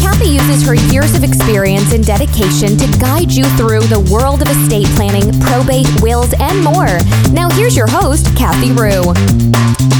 Kathy uses her years of experience and dedication to guide you through the world of estate planning, probate, wills, and more. Now here's your host, Kathy Rue.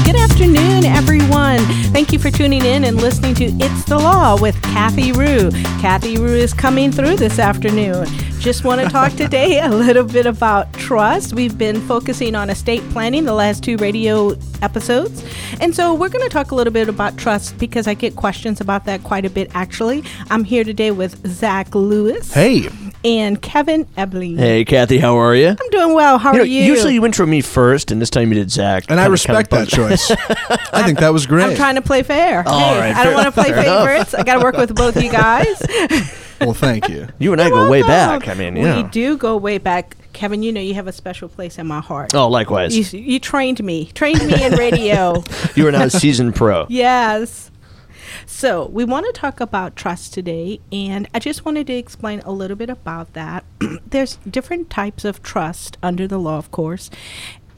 Good afternoon, everyone. Thank you for tuning in and listening to It's the Law with Kathy Rue. Kathy Rue is coming through this afternoon. Just want to talk today a little bit about trust. We've been focusing on estate planning the last two radio episodes. And so we're going to talk a little bit about trust because I get questions about that quite a bit, actually. I'm here today with Zach Lewis. Hey. And Kevin Ebley. Hey, Kathy, how are you? I'm doing well. How are you? Usually you intro me first, and this time you did Zach. And I respect that choice. I think that was great. I'm trying to play fair. All right. I don't want to play favorites. I got to work with both you guys. Well, thank you. You and I go way back. I mean, yeah. We do go way back. Kevin, you know you have a special place in my heart. Oh, likewise. You trained me in radio. You are now a seasoned pro. Yes. So we want to talk about trust today, and I just wanted to explain a little bit about that. There's different types of trust under the law, of course,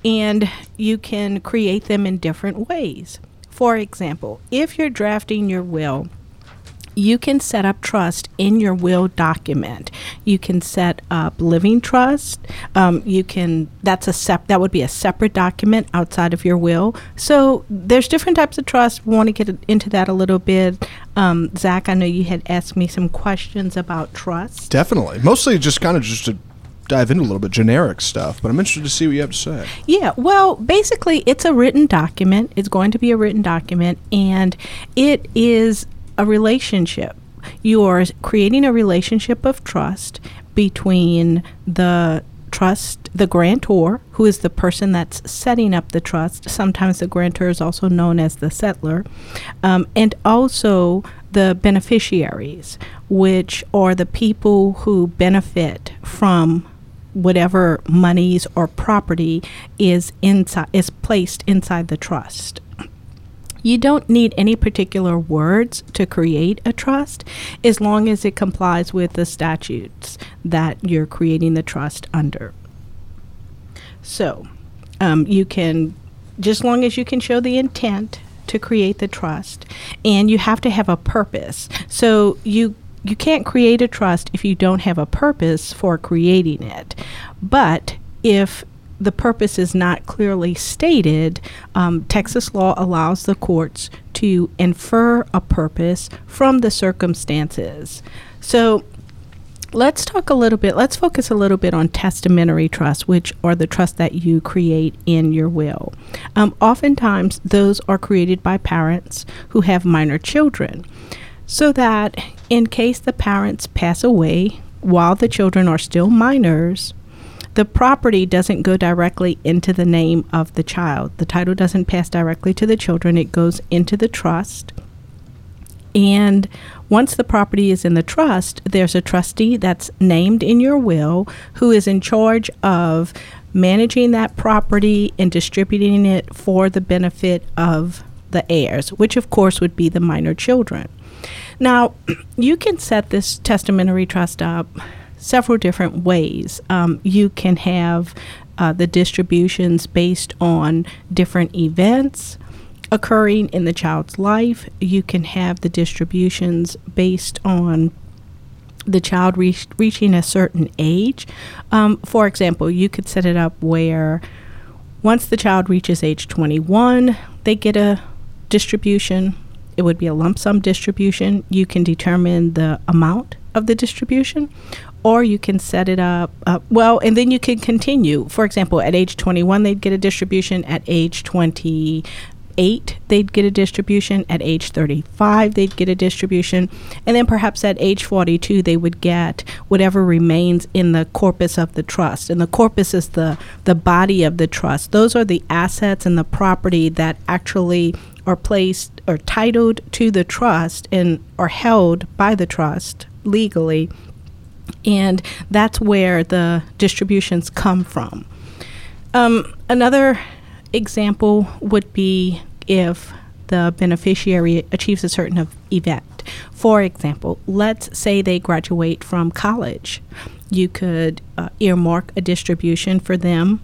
and you can create them in different ways. For example, if you're drafting your will, you can set up trust in your will document. You can set up living trust. That would be a separate document outside of your will. So there's different types of trust. We want to get into that a little bit. Zach, I know you had asked me some questions about trust. Definitely, mostly just to dive into a little bit generic stuff, but I'm interested to see what you have to say. Yeah, well, basically, it's a written document. It's going to be a written document, and it is a relationship. You are creating a relationship of trust between the grantor, who is the person that's setting up the trust. Sometimes the grantor is also known as the settlor, and also the beneficiaries, which are the people who benefit from whatever monies or property is placed inside the trust. You don't need any particular words to create a trust as long as it complies with the statutes that you're creating the trust under. So you can, just as long as you can show the intent to create the trust, and you have to have a purpose. So you can't create a trust if you don't have a purpose for creating it. But if the purpose is not clearly stated, Texas law allows the courts to infer a purpose from the circumstances. So let's talk a little bit, let's focus a little bit on testamentary trusts, which are the trusts that you create in your will. Oftentimes, those are created by parents who have minor children, so that in case the parents pass away while the children are still minors, the property doesn't go directly into the name of the child. The title doesn't pass directly to the children. It goes into the trust. And once the property is in the trust, there's a trustee that's named in your will who is in charge of managing that property and distributing it for the benefit of the heirs, which of course would be the minor children. Now, you can set this testamentary trust up several different ways. You can have the distributions based on different events occurring in the child's life. You can have the distributions based on the child reaching a certain age. For example, you could set it up where once the child reaches age 21, they get a distribution. It would be a lump sum distribution. You can determine the amount of the distribution, or you can set it up, and then you can continue. For example, at age 21, they'd get a distribution. At age 28, they'd get a distribution. At age 35, they'd get a distribution. And then perhaps at age 42, they would get whatever remains in the corpus of the trust. And the corpus is the body of the trust. Those are the assets and the property that actually are placed or titled to the trust and are held by the trust legally, and that's where the distributions come from. Another example would be if the beneficiary achieves a certain event. For example, let's say they graduate from college. You could earmark a distribution for them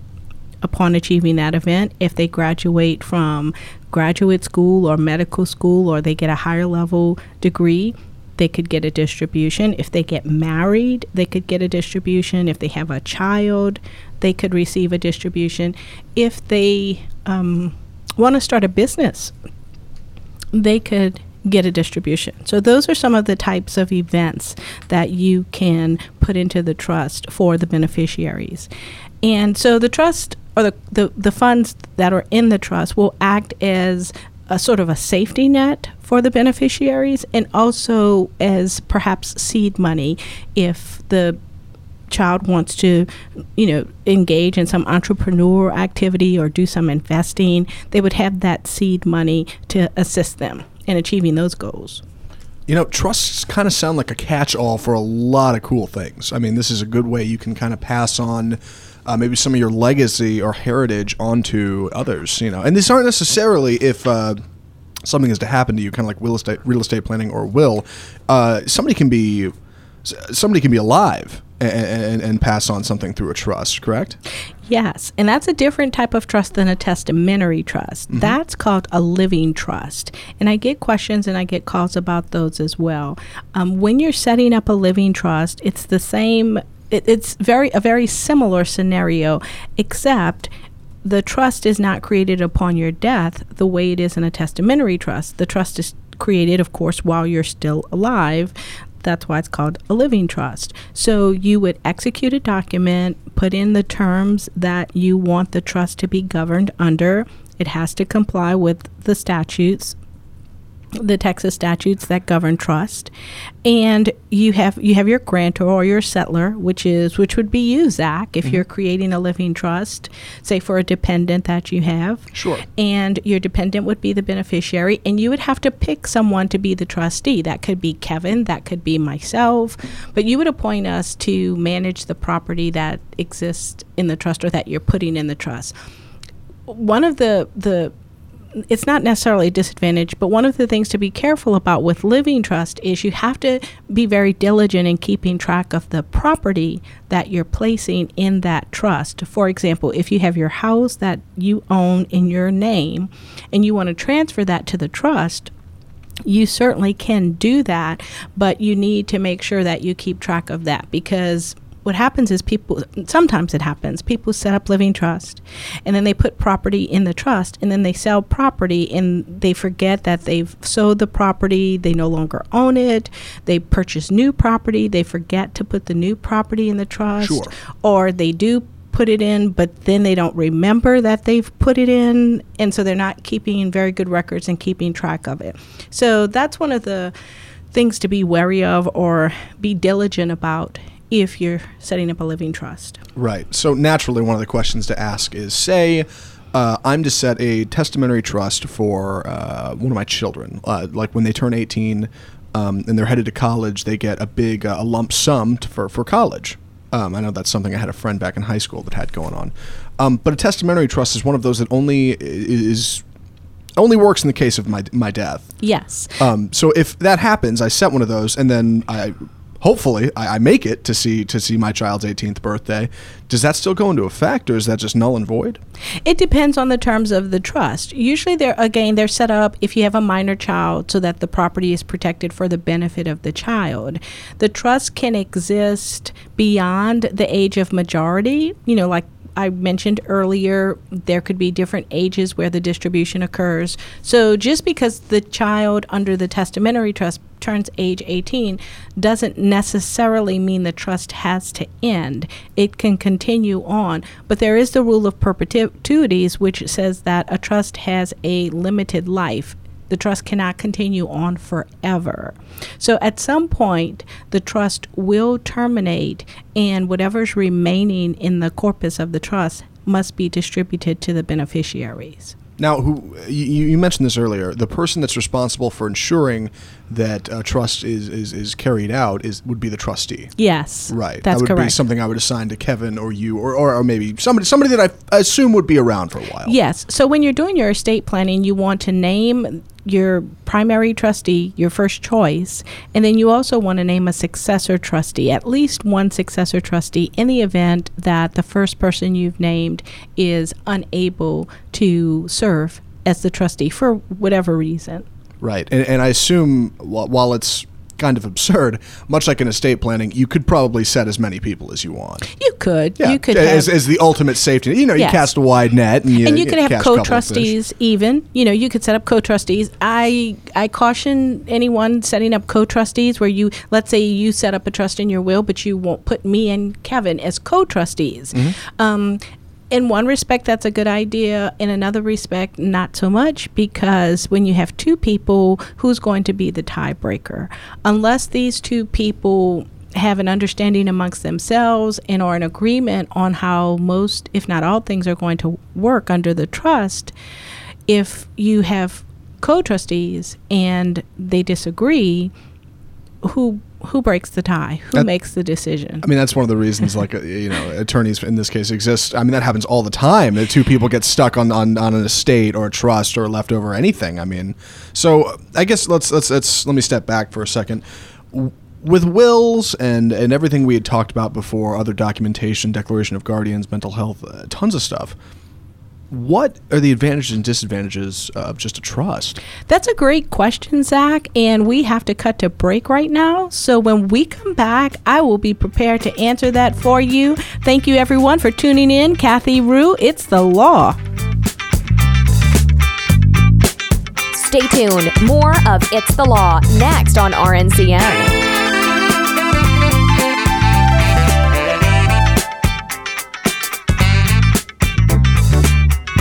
upon achieving that event. If they graduate from graduate school or medical school, or they get a higher level degree, they could get a distribution. If they get married, they could get a distribution. If they have a child, they could receive a distribution. If they want to start a business, they could get a distribution. So those are some of the types of events that you can put into the trust for the beneficiaries. And so the trust, or the funds that are in the trust, will act as a sort of a safety net for the beneficiaries, and also as perhaps seed money if the child wants to, engage in some entrepreneur activity or do some investing. They would have that seed money to assist them in achieving those goals. Trusts kind of sound like a catch-all for a lot of cool things. I mean, this is a good way you can kind of pass on maybe some of your legacy or heritage onto others, And these aren't necessarily if something is to happen to you, kind of like real estate planning or will. Somebody can be alive and pass on something through a trust, correct? Yes, and that's a different type of trust than a testamentary trust. Mm-hmm. That's called a living trust. And I get questions and I get calls about those as well. When you're setting up a living trust, it's the same. It's a very similar scenario, except the trust is not created upon your death the way it is in a testamentary trust. The trust is created, of course, while you're still alive. That's why it's called a living trust. So you would execute a document, put in the terms that you want the trust to be governed under. It has to comply with the statutes, the Texas statutes that govern trust. And you have your grantor or your settler, which would be you, Zach, if mm-hmm. you're creating a living trust, say for a dependent that you have. Sure. And your dependent would be the beneficiary, and you would have to pick someone to be the trustee. That could be Kevin, that could be myself, but you would appoint us to manage the property that exists in the trust or that you're putting in the trust. One of the it's not necessarily a disadvantage, but one of the things to be careful about with living trust is you have to be very diligent in keeping track of the property that you're placing in that trust. For example, if you have your house that you own in your name and you want to transfer that to the trust, you certainly can do that, but you need to make sure that you keep track of that, because what happens is people set up living trust, and then they put property in the trust, and then they sell property, and they forget that they've sold the property. They no longer own it. They purchase new property. They forget to put the new property in the trust. Sure. Or they do put it in, but then they don't remember that they've put it in, and so they're not keeping very good records and keeping track of it. So that's one of the things to be wary of or be diligent about if you're setting up a living trust. Right. So naturally, one of the questions to ask is, say, I'm to set a testamentary trust for one of my children. Like when they turn 18 and they're headed to college, they get a big lump sum for college. I know that's something I had a friend back in high school that had going on. But a testamentary trust is one of those that only works in the case of my death. Yes. So if that happens, I set one of those, and then Hopefully, I make it to see my child's 18th birthday. Does that still go into effect, or is that just null and void? It depends on the terms of the trust. Usually, they're set up if you have a minor child so that the property is protected for the benefit of the child. The trust can exist beyond the age of majority, like I mentioned earlier, there could be different ages where the distribution occurs. So just because the child under the testamentary trust turns age 18 doesn't necessarily mean the trust has to end. It can continue on. But there is the rule of perpetuities, which says that a trust has a limited life. The trust cannot continue on forever. So at some point, the trust will terminate, and whatever's remaining in the corpus of the trust must be distributed to the beneficiaries. Now, you mentioned this earlier. The person that's responsible for ensuring that a trust is carried out would be the trustee. Yes, right. That's correct. That would be something I would assign to Kevin or you or maybe somebody that I assume would be around for a while. Yes. So when you're doing your estate planning, you want to name your primary trustee, your first choice, and then you also want to name a successor trustee, at least one successor trustee, in the event that the first person you've named is unable to serve as the trustee for whatever reason. Right. And I assume while it's kind of absurd. Much like in estate planning, you could probably set as many people as you want. You could. Yeah. You could as the ultimate safety. You know, yes. You cast a wide net. And you could have co-trustees even. You know, you could set up co-trustees. I caution anyone setting up co-trustees where you, let's say you set up a trust in your will, but you won't put me and Kevin as co-trustees. Mm-hmm. In one respect, that's a good idea. In another respect, not so much, because when you have two people, who's going to be the tiebreaker? Unless these two people have an understanding amongst themselves and are in agreement on how most, if not all, things are going to work under the trust, if you have co-trustees and they disagree, who breaks the tie? Who makes the decision? I mean, that's one of the reasons, like, you know, attorneys in this case exist. I mean, that happens all the time. The two people get stuck on an estate or a trust or leftover anything. I mean, so I guess let me step back for a second. With wills and everything we had talked about before, other documentation, declaration of guardians, mental health, tons of stuff. What are the advantages and disadvantages of just a trust? That's a great question, Zach, and we have to cut to break right now. So when we come back, I will be prepared to answer that for you. Thank you, everyone, for tuning in. Kathy Rue, It's the Law. Stay tuned. More of It's the Law next on RNCN.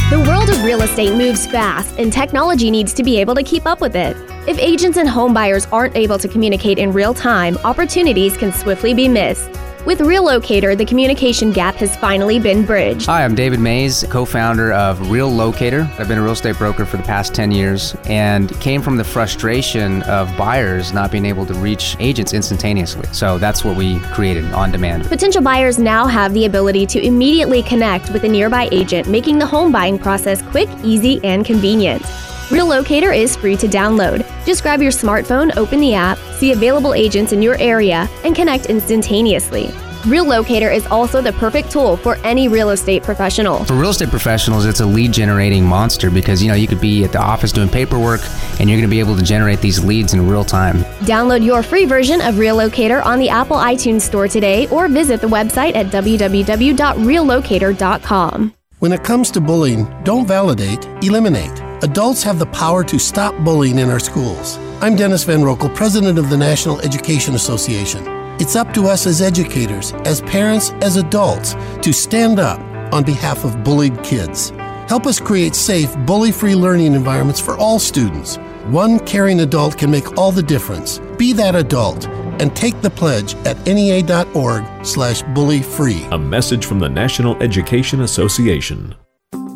The world of real estate moves fast, and technology needs to be able to keep up with it. If agents and home buyers aren't able to communicate in real time, opportunities can swiftly be missed. With RealLocator, the communication gap has finally been bridged. Hi, I'm David Mays, co-founder of RealLocator. I've been a real estate broker for the past 10 years and came from the frustration of buyers not being able to reach agents instantaneously. So that's what we created, On Demand. Potential buyers now have the ability to immediately connect with a nearby agent, making the home buying process quick, easy, and convenient. RealLocator is free to download. Just grab your smartphone, open the app, see available agents in your area, and connect instantaneously. RealLocator is also the perfect tool for any real estate professional. For real estate professionals, it's a lead-generating monster because, you know, you could be at the office doing paperwork and you're going to be able to generate these leads in real time. Download your free version of RealLocator on the Apple iTunes Store today or visit the website at www.reallocator.com. When it comes to bullying, don't validate, eliminate. Adults have the power to stop bullying in our schools. I'm Dennis Van Roekel, president of the National Education Association. It's up to us as educators, as parents, as adults, to stand up on behalf of bullied kids. Help us create safe, bully-free learning environments for all students. One caring adult can make all the difference. Be that adult and take the pledge at NEA.org/bullyfree. A message from the National Education Association.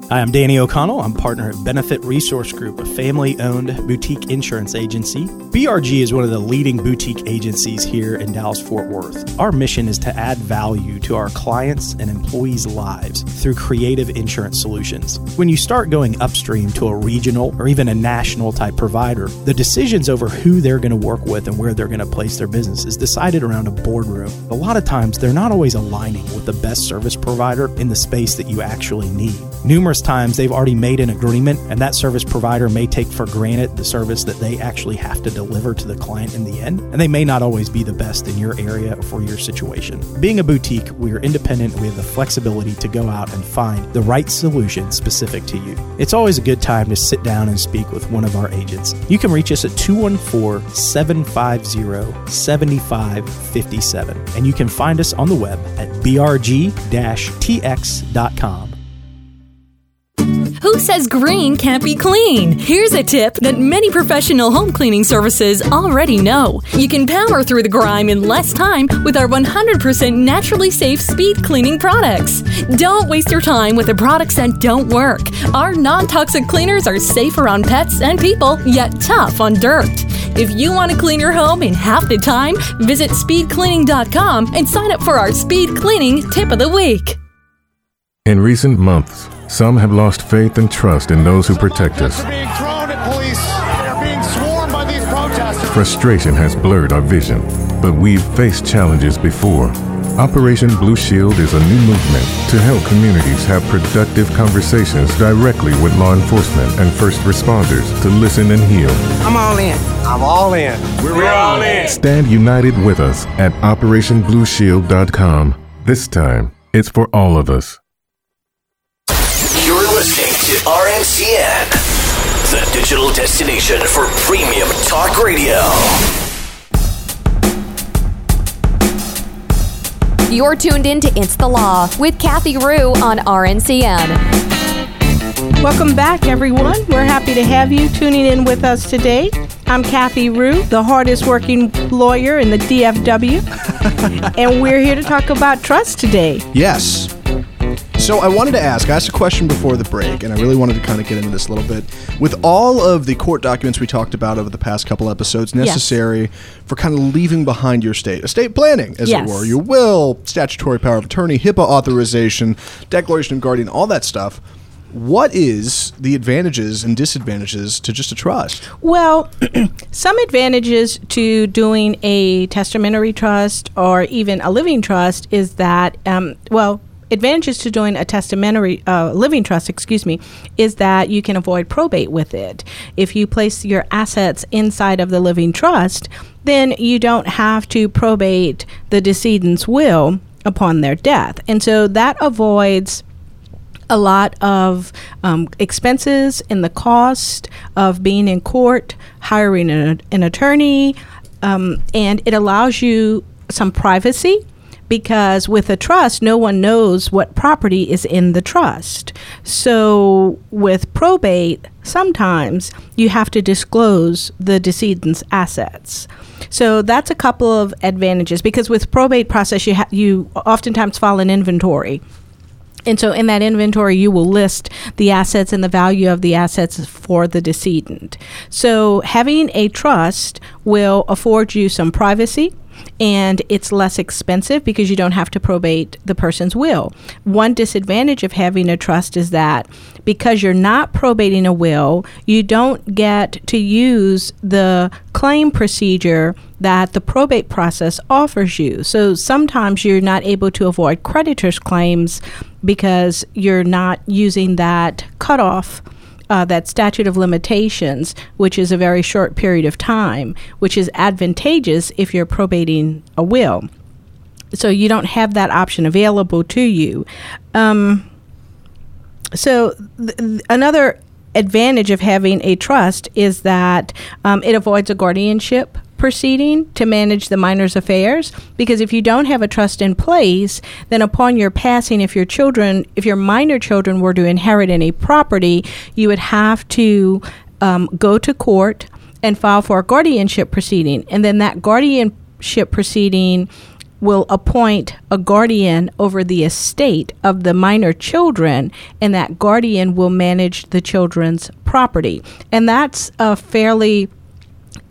Hi, I'm Danny O'Connell. I'm partner at Benefit Resource Group, a family-owned boutique insurance agency. BRG is one of the leading boutique agencies here in Dallas-Fort Worth. Our mission is to add value to our clients' and employees' lives through creative insurance solutions. When you start going upstream to a regional or even a national-type provider, the decisions over who they're going to work with and where they're going to place their business is decided around a boardroom. A lot of times, they're not always aligning with the best service provider in the space that you actually need. Numerous times they've already made an agreement, and that service provider may take for granted the service that they actually have to deliver to the client in the end, and they may not always be the best in your area or for your situation. Being a boutique, we are independent. We have the flexibility to go out and find the right solution specific to you. It's always a good time to sit down and speak with one of our agents. You can reach us at 214-750-7557, and you can find us on the web at brg-tx.com. Who says green can't be clean? Here's a tip that many professional home cleaning services already know. You can power through the grime in less time with our 100% naturally safe speed cleaning products. Don't waste your time with the products that don't work. Our non-toxic cleaners are safe around pets and people, yet tough on dirt. If you want to clean your home in half the time, visit speedcleaning.com and sign up for our Speed Cleaning Tip of the Week. In recent months, some have lost faith and trust in those who protect us. Being thrown at police. They're being swarmed by these protesters. Frustration has blurred our vision, but we've faced challenges before. Operation Blue Shield is a new movement to help communities have productive conversations directly with law enforcement and first responders to listen and heal. I'm all in. I'm all in. We're all in. Stand united with us at OperationBlueShield.com. This time, it's for all of us. You're listening to RNCN, the digital destination for premium talk radio. You're tuned in to It's the Law with Kathy Rue on RNCN. Welcome back, everyone. We're happy to have you tuning in with us today. I'm Kathy Rue, the hardest working lawyer in the DFW, and we're here to talk about trust today. Yes. So I wanted to ask, I asked a question before the break, and I really wanted to kind of get into this a little bit. With all of the court documents we talked about over the past couple episodes necessary for kind of leaving behind your state, estate planning, as it were, your will, statutory power of attorney, HIPAA authorization, declaration of guardian, all that stuff, what is the advantages and disadvantages to just a trust? Well, some advantages to doing a testamentary trust or even a living trust is that, advantages to doing a testamentary living trust, is that you can avoid probate with it. If you place your assets inside of the living trust, then you don't have to probate the decedent's will upon their death. And so that avoids a lot of expenses and the cost of being in court, hiring an attorney, and it allows you some privacy. Because with a trust, no one knows what property is in the trust. So with probate, sometimes you have to disclose the decedent's assets. So that's a couple of advantages, because with probate process, you oftentimes file an inventory. And so in that inventory, you will list the assets and the value of the assets for the decedent. So having a trust will afford you some privacy, and it's less expensive because you don't have to probate the person's will. One disadvantage of having a trust is that because you're not probating a will, you don't get to use the claim procedure that the probate process offers you. So sometimes you're not able to avoid creditors' claims because you're not using that cutoff, that statute of limitations, which is a very short period of time, which is advantageous if you're probating a will. So you don't have that option available to you. Another advantage of having a trust is that it avoids a guardianship proceeding to manage the minor's affairs, because if you don't have a trust in place, then upon your passing, if your minor children were to inherit any property, you would have to go to court and file for a guardianship proceeding, and then that guardianship proceeding will appoint a guardian over the estate of the minor children, and that guardian will manage the children's property. And that's a fairly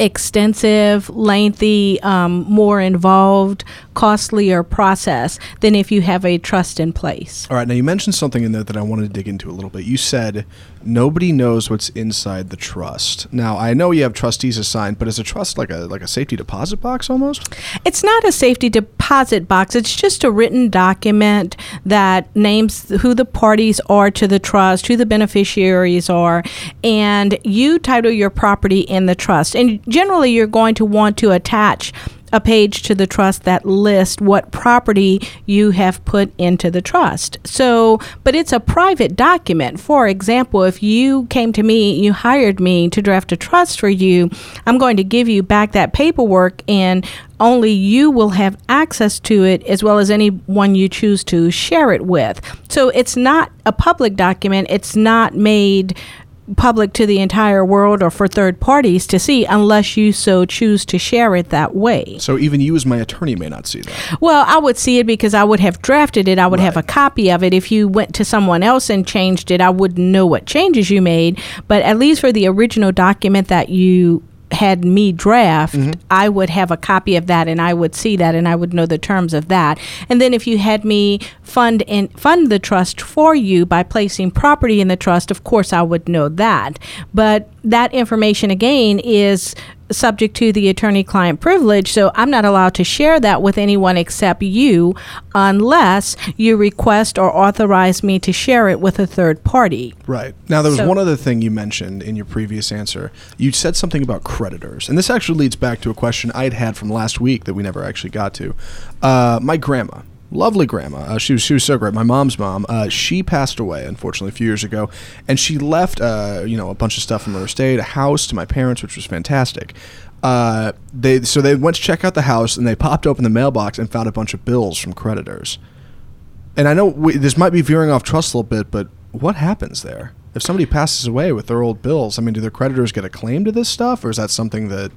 extensive, lengthy, more involved, costlier process than if you have a trust in place. All right. Now, you mentioned something in there that I wanted to dig into a little bit. You said nobody knows what's inside the trust. Now, I know you have trustees assigned, but is a trust like a safety deposit box almost? It's not a safety deposit box. It's just a written document that names who the parties are to the trust, who the beneficiaries are, and you title your property in the trust. And generally, you're going to want to attach a page to the trust that lists what property you have put into the trust. So, but it's a private document. For example, if you came to me, you hired me to draft a trust for you, I'm going to give you back that paperwork, and only you will have access to it, as well as anyone you choose to share it with. So it's not a public document. It's not made public to the entire world or for third parties to see, unless you so choose to share it that way. So even you as my attorney may not see that? Well, I would see it because I would have drafted it. I would have a copy of it. If you went to someone else and changed it, I wouldn't know what changes you made. But at least for the original document that you had me draft, I would have a copy of that, and I would see that, and I would know the terms of that. And then if you had me fund the trust for you by placing property in the trust, of course I would know that. But that information, again, is subject to the attorney-client privilege, so I'm not allowed to share that with anyone except you unless you request or authorize me to share it with a third party. Right. Now, there was one other thing you mentioned in your previous answer. You said something about creditors, and this actually leads back to a question I'd had from last week that we never actually got to. My grandma. Lovely grandma. She was so great. My mom's mom. She passed away, unfortunately, a few years ago, and she left a bunch of stuff from her estate, a house to my parents, which was fantastic. They went to check out the house, and they popped open the mailbox and found a bunch of bills from creditors. And I know this might be veering off trust a little bit, but what happens there? If somebody passes away with their old bills, I mean, do their creditors get a claim to this stuff, or is that something that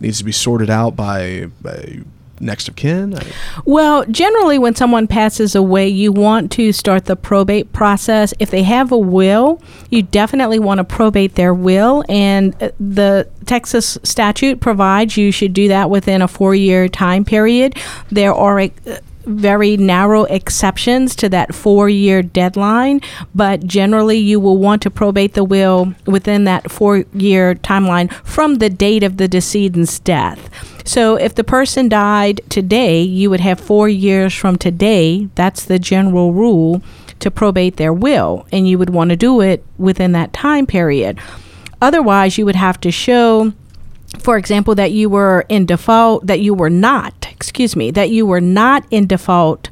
needs to be sorted out by next of kin? Well, generally when someone passes away, you want to start the probate process. If they have a will, you definitely want to probate their will, and the Texas statute provides you should do that within a 4-year time period. There are very narrow exceptions to that 4-year deadline, but generally you will want to probate the will within that 4-year timeline from the date of the decedent's death. So if the person died today, you would have 4 years from today, that's the general rule, to probate their will, and you would want to do it within that time period. Otherwise, you would have to show, for example, that you were in default, that you were not in default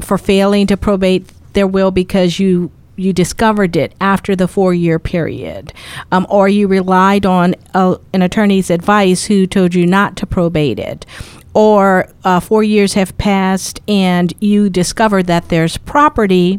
for failing to probate their will because you discovered it after the 4-year period, or you relied on an attorney's advice who told you not to probate it, or 4 years have passed and you discover that there's property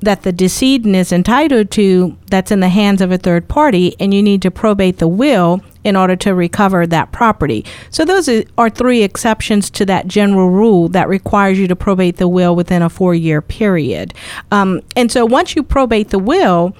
that the decedent is entitled to that's in the hands of a third party, and you need to probate the will in order to recover that property. So those are three exceptions to that general rule that requires you to probate the will within a 4-year period. And so once you probate the will,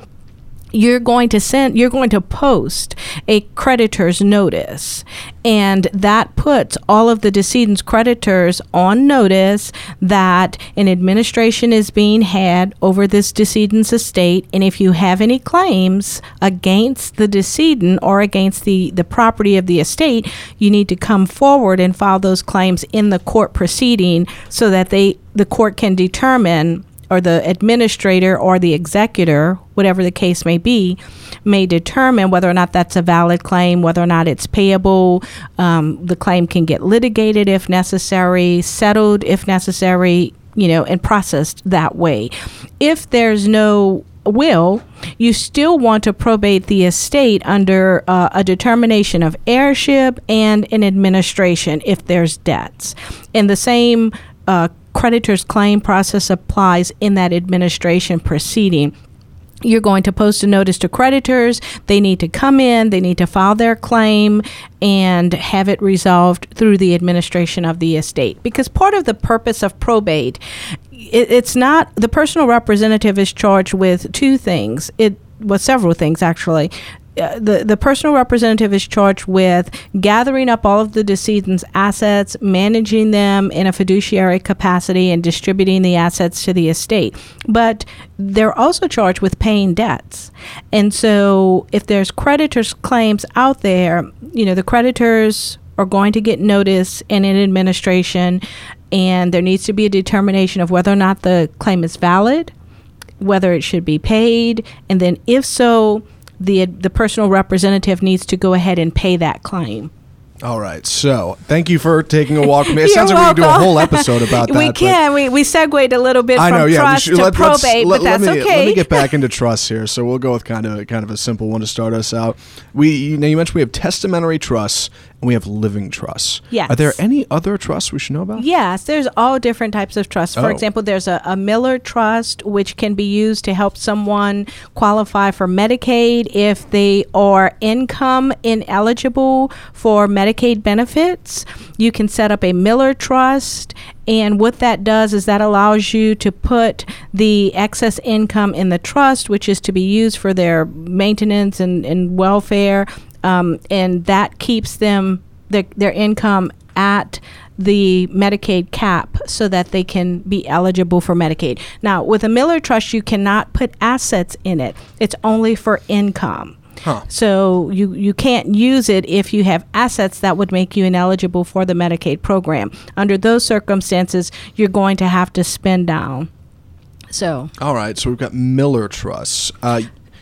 you're going to post a creditor's notice, and that puts all of the decedent's creditors on notice that an administration is being had over this decedent's estate, and if you have any claims against the decedent or against the property of the estate, you need to come forward and file those claims in the court proceeding so that the court can determine, or the administrator or the executor, whatever the case may be, may determine whether or not that's a valid claim, whether or not it's payable. The claim can get litigated if necessary, settled if necessary, and processed that way. If there's no will, you still want to probate the estate under a determination of heirship and an administration if there's debts. And the same creditor's claim process applies in that administration proceeding. You're going to post a notice to creditors. They need to come in, they need to file their claim, and have it resolved through the administration of the estate. Because part of the purpose of probate, it's not, the personal representative is charged with two things. Several things, actually. The personal representative is charged with gathering up all of the decedent's assets, managing them in a fiduciary capacity, and distributing the assets to the estate. But they're also charged with paying debts. And so if there's creditors' claims out there, the creditors are going to get notice in an administration, and there needs to be a determination of whether or not the claim is valid, whether it should be paid, and then if so, the personal representative needs to go ahead and pay that claim. All right. So thank you for taking a walk with me. It sounds like we can do a whole episode about that. We can. We segued a little bit trust to probate, but that's okay. Let me get back into trust here. So we'll go with kind of a simple one to start us out. You mentioned we have testamentary trusts and we have living trusts. Yes. Are there any other trusts we should know about? Yes. There's all different types of trusts. For example, there's a Miller Trust, which can be used to help someone qualify for Medicaid if they are income ineligible for Medicaid benefits. You can set up a Miller Trust, and what that does is that allows you to put the excess income in the trust, which is to be used for their maintenance and welfare, and that keeps them their income at the Medicaid cap so that they can be eligible for Medicaid. Now, with a Miller Trust, you cannot put assets in it. It's only for income. Huh. So you can't use it if you have assets that would make you ineligible for the Medicaid program. Under those circumstances, you're going to have to spend down. So. All right. So we've got Miller Trusts.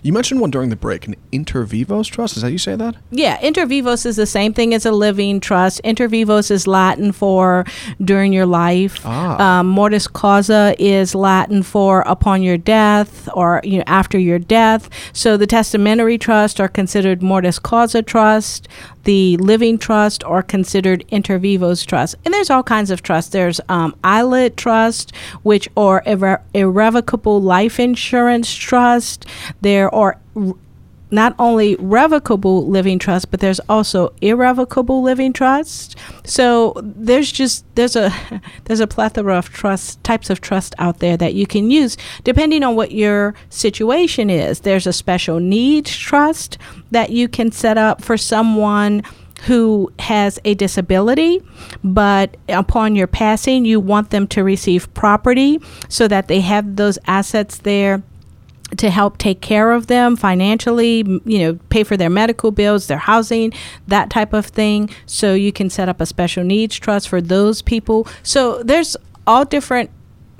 You mentioned one during the break, an Inter Vivos trust. Is that how you say that? Yeah, Inter Vivos is the same thing as a living trust. Inter Vivos is Latin for during your life. Mortis causa is Latin for upon your death or after your death. So the testamentary trust are considered mortis causa trust. The living trust are considered inter vivos trust. And there's all kinds of trusts. There's ILIT trust, which are irrevocable life insurance trust. There are not only revocable living trusts, but there's also irrevocable living trusts. So there's a plethora of types of trust out there that you can use depending on what your situation is. There's a special needs trust that you can set up for someone who has a disability, but upon your passing, you want them to receive property so that they have those assets there to help take care of them financially, pay for their medical bills, their housing, that type of thing. So you can set up a special needs trust for those people. So there's all different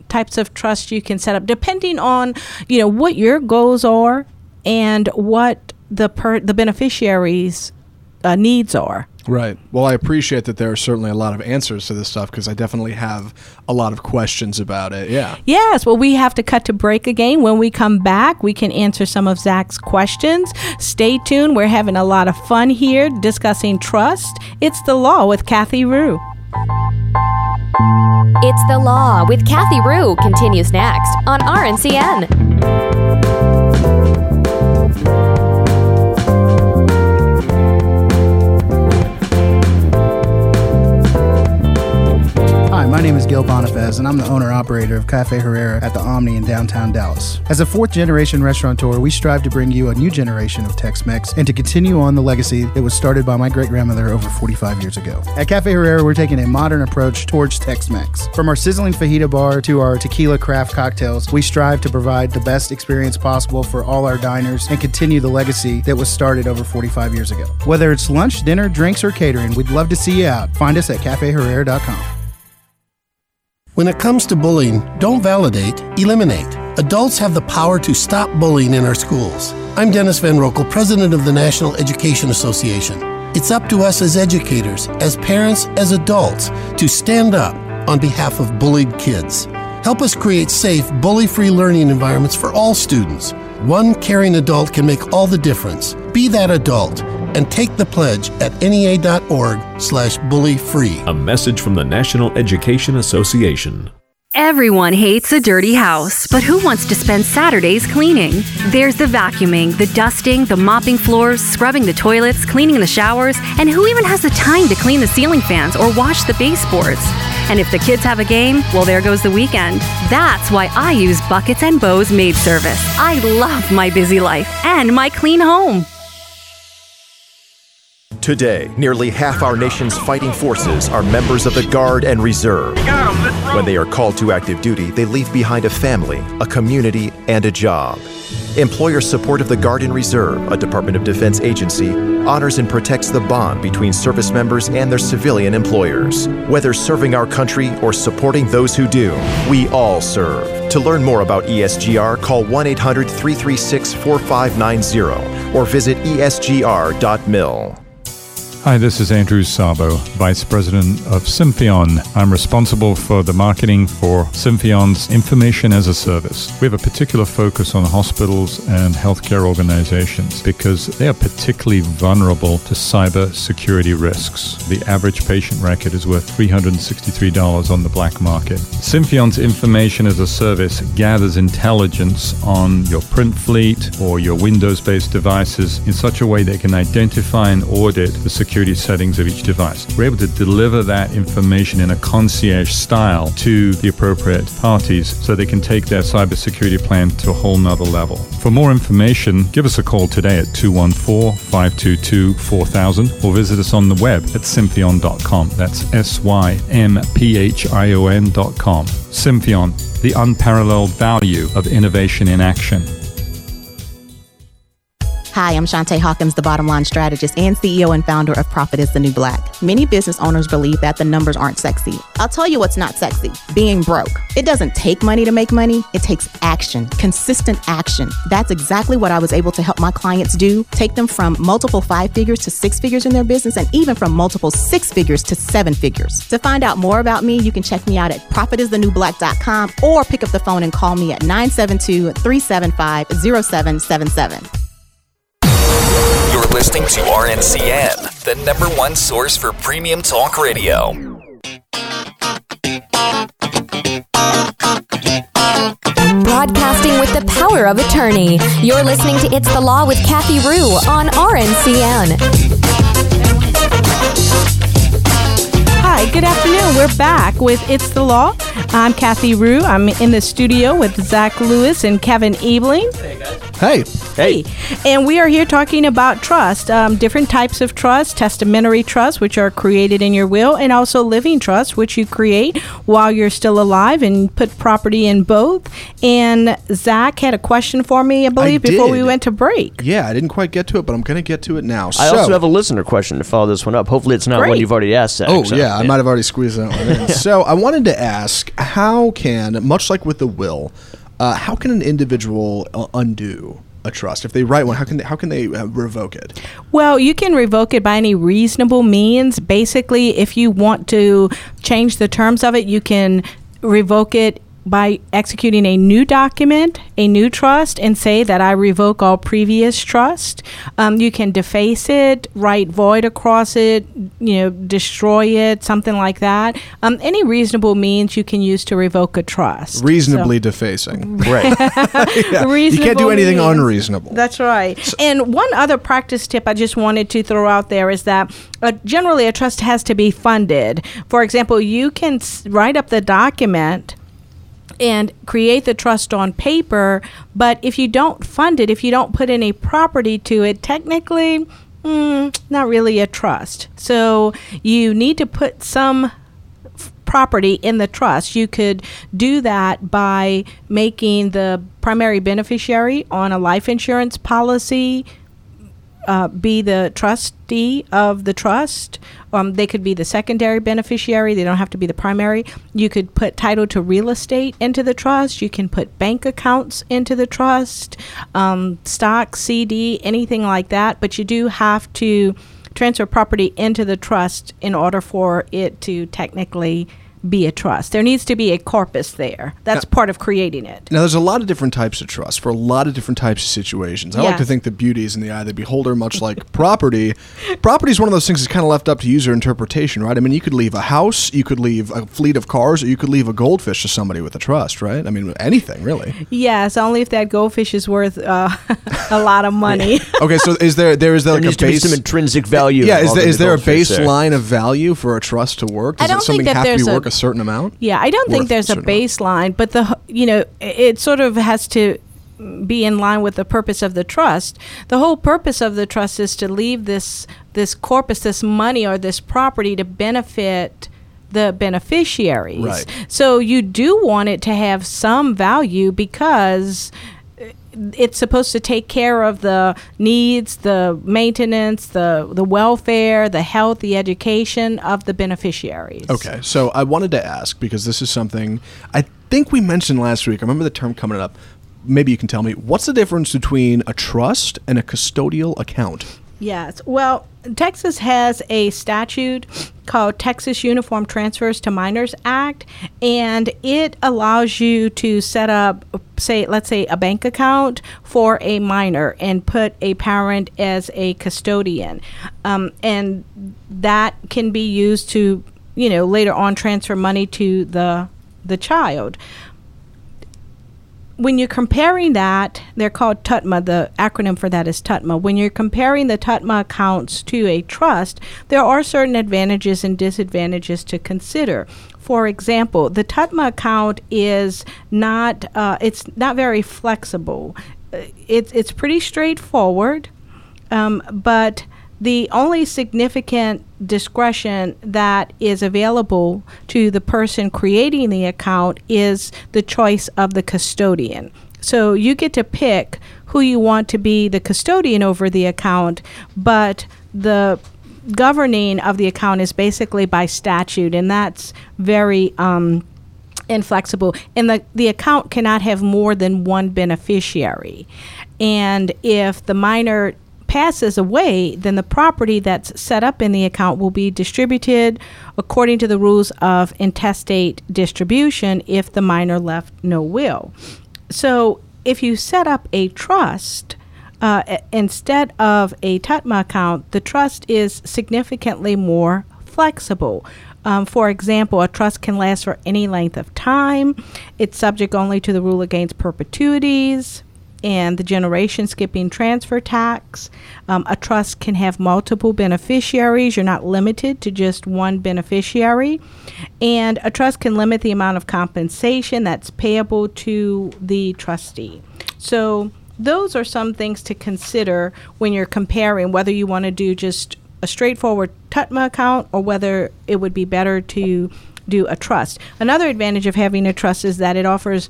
types of trust you can set up depending on, what your goals are and what the beneficiaries' needs are. Right. Well, I appreciate that there are certainly a lot of answers to this stuff because I definitely have a lot of questions about it. Yeah. Yes. Well, we have to cut to break again. When we come back, we can answer some of Zach's questions. Stay tuned. We're having a lot of fun here discussing trust. It's The Law with Kathy Rue. It's The Law with Kathy Rue continues next on RNCN. My name is Gil Bonifaz, and I'm the owner-operator of Cafe Herrera at the Omni in downtown Dallas. As a fourth-generation restaurateur, we strive to bring you a new generation of Tex-Mex and to continue on the legacy that was started by my great-grandmother over 45 years ago. At Cafe Herrera, we're taking a modern approach towards Tex-Mex. From our sizzling fajita bar to our tequila craft cocktails, we strive to provide the best experience possible for all our diners and continue the legacy that was started over 45 years ago. Whether it's lunch, dinner, drinks, or catering, we'd love to see you out. Find us at CafeHerrera.com. When it comes to bullying, don't validate, eliminate. Adults have the power to stop bullying in our schools. I'm Dennis Van Roekel, president of the National Education Association. It's up to us as educators, as parents, as adults, to stand up on behalf of bullied kids. Help us create safe, bully-free learning environments for all students. One caring adult can make all the difference. Be that adult and take the pledge at NEA.org/bullyfree. A message from the National Education Association. Everyone hates a dirty house, but who wants to spend Saturdays cleaning? There's the vacuuming, the dusting, the mopping floors, scrubbing the toilets, cleaning the showers, and who even has the time to clean the ceiling fans or wash the baseboards? And if the kids have a game, well, there goes the weekend. That's why I use Buckets and Bows maid service. I love my busy life and my clean home. Today, nearly half our nation's fighting forces are members of the Guard and Reserve. When they are called to active duty, they leave behind a family, a community, and a job. Employer support of the Guard and Reserve, a Department of Defense agency, honors and protects the bond between service members and their civilian employers. Whether serving our country or supporting those who do, we all serve. To learn more about ESGR, call 1-800-336-4590 or visit esgr.mil. Hi, this is Andrew Sabo, Vice President of Symphion. I'm responsible for the marketing for Symphion's Information as a Service. We have a particular focus on hospitals and healthcare organizations because they are particularly vulnerable to cyber security risks. The average patient record is worth $363 on the black market. Symphion's Information as a Service gathers intelligence on your print fleet or your Windows-based devices in such a way they can identify and audit the security settings of each device. We're able to deliver that information in a concierge style to the appropriate parties so they can take their cybersecurity plan to a whole nother level. For more information, give us a call today at 214-522-4000 or visit us on the web at symphion.com. That's symphion.com. Symphion, the unparalleled value of innovation in action. Hi, I'm Shantae Hawkins, the bottom line strategist and CEO and founder of Profit is the New Black. Many business owners believe that the numbers aren't sexy. I'll tell you what's not sexy, being broke. It doesn't take money to make money. It takes action, consistent action. That's exactly what I was able to help my clients do. Take them from multiple five figures to six figures in their business and even from multiple six figures to seven figures. To find out more about me, you can check me out at profitisthenewblack.com or pick up the phone and call me at 972-375-0777. Listening to RNCN, the number one source for premium talk radio. Broadcasting with the power of attorney. You're listening to It's the Law with Kathy Rue on RNCN. Hi, good afternoon. We're back with It's the Law. I'm Kathy Rue. I'm in the studio with Zach Lewis and Kevin Ebley. Hey, guys. Hey. Hey. And we are here talking about trust, different types of trust, testamentary trust, which are created in your will, and also living trust, which you create while you're still alive and put property in both. And Zach had a question for me, I believe, before we went to break. Yeah, I didn't quite get to it, but I'm going to get to it now. I also have a listener question to follow this one up. Hopefully it's not one you've already asked, Zach. Oh, yeah, I might have already squeezed that one in. So I wanted to ask, how can, much like with the will, how can an individual undo a trust? If they write one, how can they revoke it? Well, you can revoke it by any reasonable means. Basically, if you want to change the terms of it, you can revoke it by executing a new document, a new trust, and say that I revoke all previous trust. You can deface it, write void across it, destroy it, something like that. Any reasonable means you can use to revoke a trust. Defacing. Right. Yeah. You can't do anything unreasonable. That's right. So, and one other practice tip I just wanted to throw out there is that generally a trust has to be funded. For example, you can write up the document and create the trust on paper, but if you don't fund it, if you don't put any property to it, technically, not really a trust. So you need to put some property in the trust. You could do that by making the primary beneficiary on a life insurance policy be the trustee of the trust. They could be the secondary beneficiary. They don't have to be the primary. You could put title to real estate into the trust. You can put bank accounts into the trust, stock, CD, anything like that. But you do have to transfer property into the trust in order for it to technically be a trust. There needs to be a corpus there. That's part of creating it. Now, there's a lot of different types of trust for a lot of different types of situations. I like to think the beauty is in the eye of the beholder, much like property. Property is one of those things that's kind of left up to user interpretation, right? I mean, you could leave a house, you could leave a fleet of cars, or you could leave a goldfish to somebody with a trust, right? I mean, anything, really. Yes, only if that goldfish is worth a lot of money. Okay, so is there some intrinsic value? Yeah, is there a baseline of value for a trust to work? Does something have to be worth a certain amount? Yeah, I don't think there's a baseline, but it sort of has to be in line with the purpose of the trust. The whole purpose of the trust is to leave this corpus, this money or this property to benefit the beneficiaries. Right. So you do want it to have some value because it's supposed to take care of the needs, the maintenance, the welfare, the health, the education of the beneficiaries. Okay, so I wanted to ask, because this is something I think we mentioned last week. I remember the term coming up. Maybe you can tell me, what's the difference between a trust and a custodial account? Yes. Well, Texas has a statute called Texas Uniform Transfers to Minors Act, and it allows you to set up, let's say, a bank account for a minor and put a parent as a custodian. And that can be used to, later on transfer money to the child. When you're comparing that, they're called TUTMA. The acronym for that is TUTMA. When you're comparing the TUTMA accounts to a trust, there are certain advantages and disadvantages to consider. For example, the TUTMA account is not very flexible. It's pretty straightforward, but the only significant discretion that is available to the person creating the account is the choice of the custodian. So you get to pick who you want to be the custodian over the account, but the governing of the account is basically by statute, and that's very inflexible. And the account cannot have more than one beneficiary. And if the minor passes away, then the property that's set up in the account will be distributed according to the rules of intestate distribution if the minor left no will. So if you set up a trust instead of a TUTMA account, the trust is significantly more flexible. For example, a trust can last for any length of time. It's subject only to the rule against perpetuities and the generation skipping transfer tax. A trust can have multiple beneficiaries. You're not limited to just one beneficiary. And a trust can limit the amount of compensation that's payable to the trustee. So those are some things to consider when you're comparing whether you want to do just a straightforward TUTMA account or whether it would be better to do a trust. Another advantage of having a trust is that it offers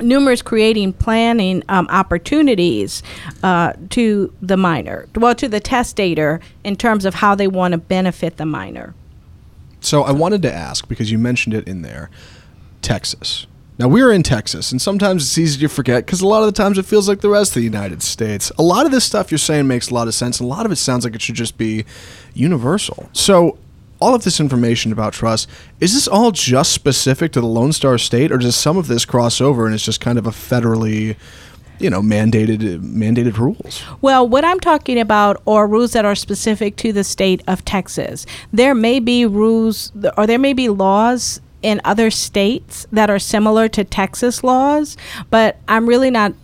numerous creating planning opportunities to the minor, well, to the testator in terms of how they want to benefit the minor. So I wanted to ask, because you mentioned it in there, Texas. Now, we're in Texas, and sometimes it's easy to forget because a lot of the times it feels like the rest of the United States. A lot of this stuff you're saying makes a lot of sense, and a lot of it sounds like it should just be universal. So all of this information about trust, is this all just specific to the Lone Star State, or does some of this cross over and it's just kind of a federally, you know, mandated rules? Well, what I'm talking about are rules that are specific to the state of Texas. There may be rules, or there may be laws in other states that are similar to Texas laws, but I'm really not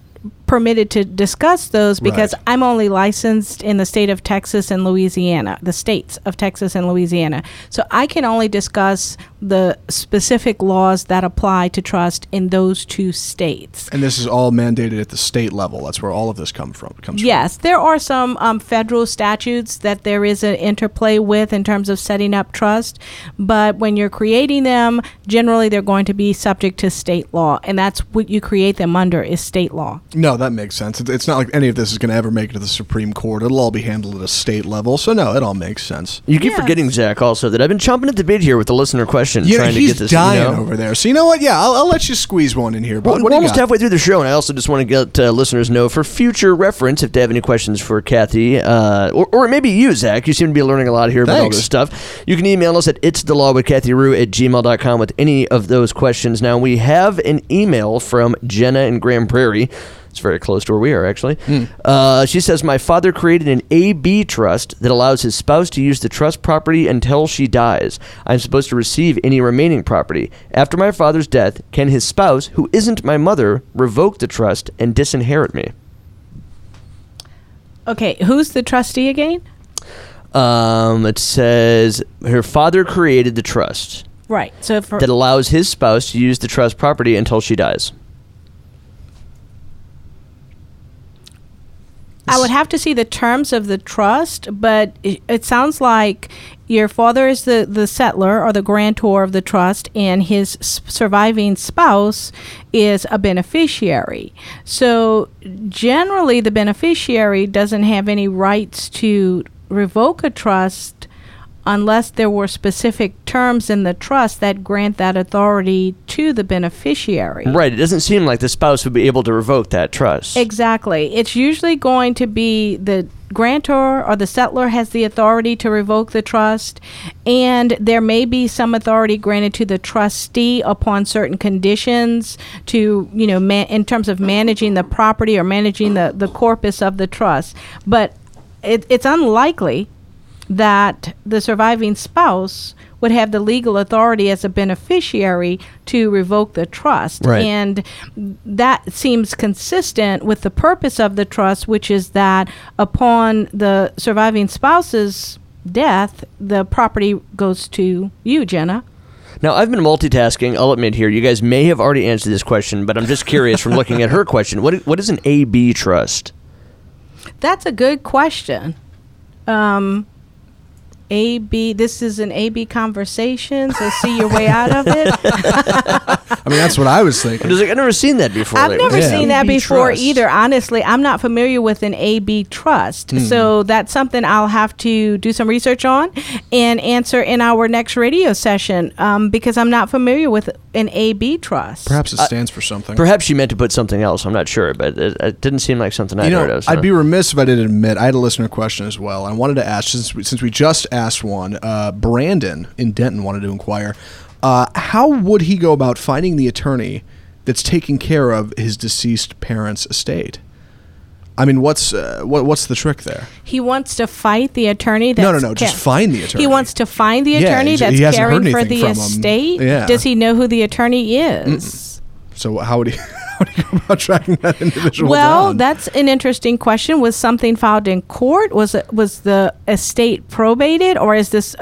permitted to discuss those because I'm only licensed in the state of Texas and Louisiana, the states of Texas and Louisiana. So I can only discuss the specific laws that apply to trust in those two states. And this is all mandated at the state level. That's where all of this comes from. Yes, there are some federal statutes that there is an interplay with in terms of setting up trust, but when you're creating them, generally they're going to be subject to state law, and that's what you create them under is state law. No, that makes sense. It's not like any of this is going to ever make it to the Supreme Court. It'll all be handled at a state level. So, no, it all makes sense. You keep forgetting, Zach, also, that I've been chomping at the bit here with the listener question. Yeah, trying to get this, dying over there. So, you know what? Yeah, I'll let you squeeze one in here. But we're almost halfway through the show, and I also just want to get listeners know for future reference, if they have any questions for Kathy, or maybe you, Zach. You seem to be learning a lot here about all this stuff. You can email us at itsthelawwithkathyrue@gmail.com with any of those questions. Now, we have an email from Jenna in Grand Prairie. It's very close to where we are, actually. She says, my father created an A-B trust that allows his spouse to use the trust property until she dies. I'm supposed to receive any remaining property. After my father's death, can his spouse, who isn't my mother, revoke the trust and disinherit me? Okay, who's the trustee again? It says her father created the trust. Right. So that allows his spouse to use the trust property until she dies. I would have to see the terms of the trust, but it sounds like your father is the settler or the grantor of the trust, and his surviving spouse is a beneficiary. So generally, the beneficiary doesn't have any rights to revoke a trust unless there were specific terms in the trust that grant that authority to the beneficiary. Right. It doesn't seem like the spouse would be able to revoke that trust. Exactly. It's usually going to be the grantor or the settler has the authority to revoke the trust, and there may be some authority granted to the trustee upon certain conditions to, you know, in terms of managing the property or managing the corpus of the trust. But it's unlikely that the surviving spouse would have the legal authority as a beneficiary to revoke the trust. Right. And that seems consistent with the purpose of the trust, which is that upon the surviving spouse's death, the property goes to you, Jenna. Now, I've been multitasking. I'll admit here, you guys may have already answered this question, but I'm just curious from looking at her question. What is an A-B trust? That's a good question. This is an A-B conversation, so see your way out of it. I mean, that's what I was thinking. I was like, I've never seen that before. I've never seen that before either. Honestly, I'm not familiar with an AB trust. Mm. So that's something I'll have to do some research on and answer in our next radio session, because I'm not familiar with an AB trust. Perhaps it stands for something. Perhaps you meant to put something else. I'm not sure, but it didn't seem like something I heard of. So. I'd be remiss if I didn't admit I had a listener question as well. I wanted to ask, since we just asked one, Brandon in Denton wanted to inquire, how would he go about finding the attorney that's taking care of his deceased parents' estate? I mean, what's the trick there? He wants to fight the attorney. Just find the attorney. He wants to find the attorney that's caring for the estate. Yeah. Does he know who the attorney is? Mm-mm. So how would he go about tracking that individual? Well, that's an interesting question. Was something filed in court? Was the estate probated, or is this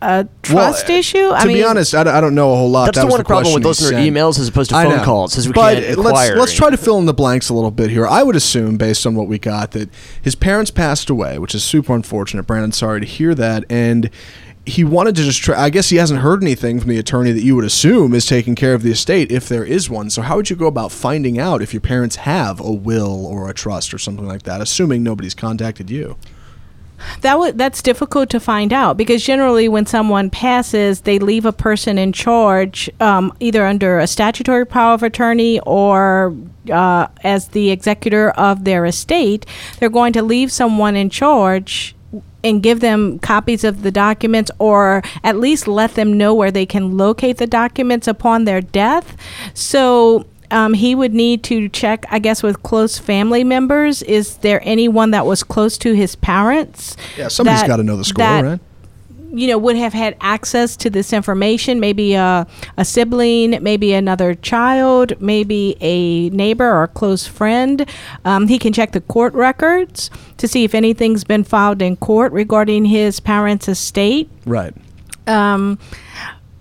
a trust issue? To be honest, I don't know a whole lot. That's the one problem with listener emails as opposed to phone calls. Let's try to fill in the blanks a little bit here. I would assume, based on what we got, that his parents passed away, which is super unfortunate. Brandon, sorry to hear that. And he wanted to just try. I guess he hasn't heard anything from the attorney that you would assume is taking care of the estate, if there is one. So how would you go about finding out if your parents have a will or a trust or something like that, assuming nobody's contacted you? That's difficult to find out, because generally when someone passes, they leave a person in charge, either under a statutory power of attorney or as the executor of their estate. They're going to leave someone in charge and give them copies of the documents, or at least let them know where they can locate the documents upon their death. So he would need to check, I guess, with close family members. Is there anyone that was close to his parents? Yeah, somebody's got to know the score, right? You know, would have had access to this information. Maybe a sibling, maybe another child, maybe a neighbor or a close friend. He can check the court records to see if anything's been filed in court regarding his parents' estate. Right.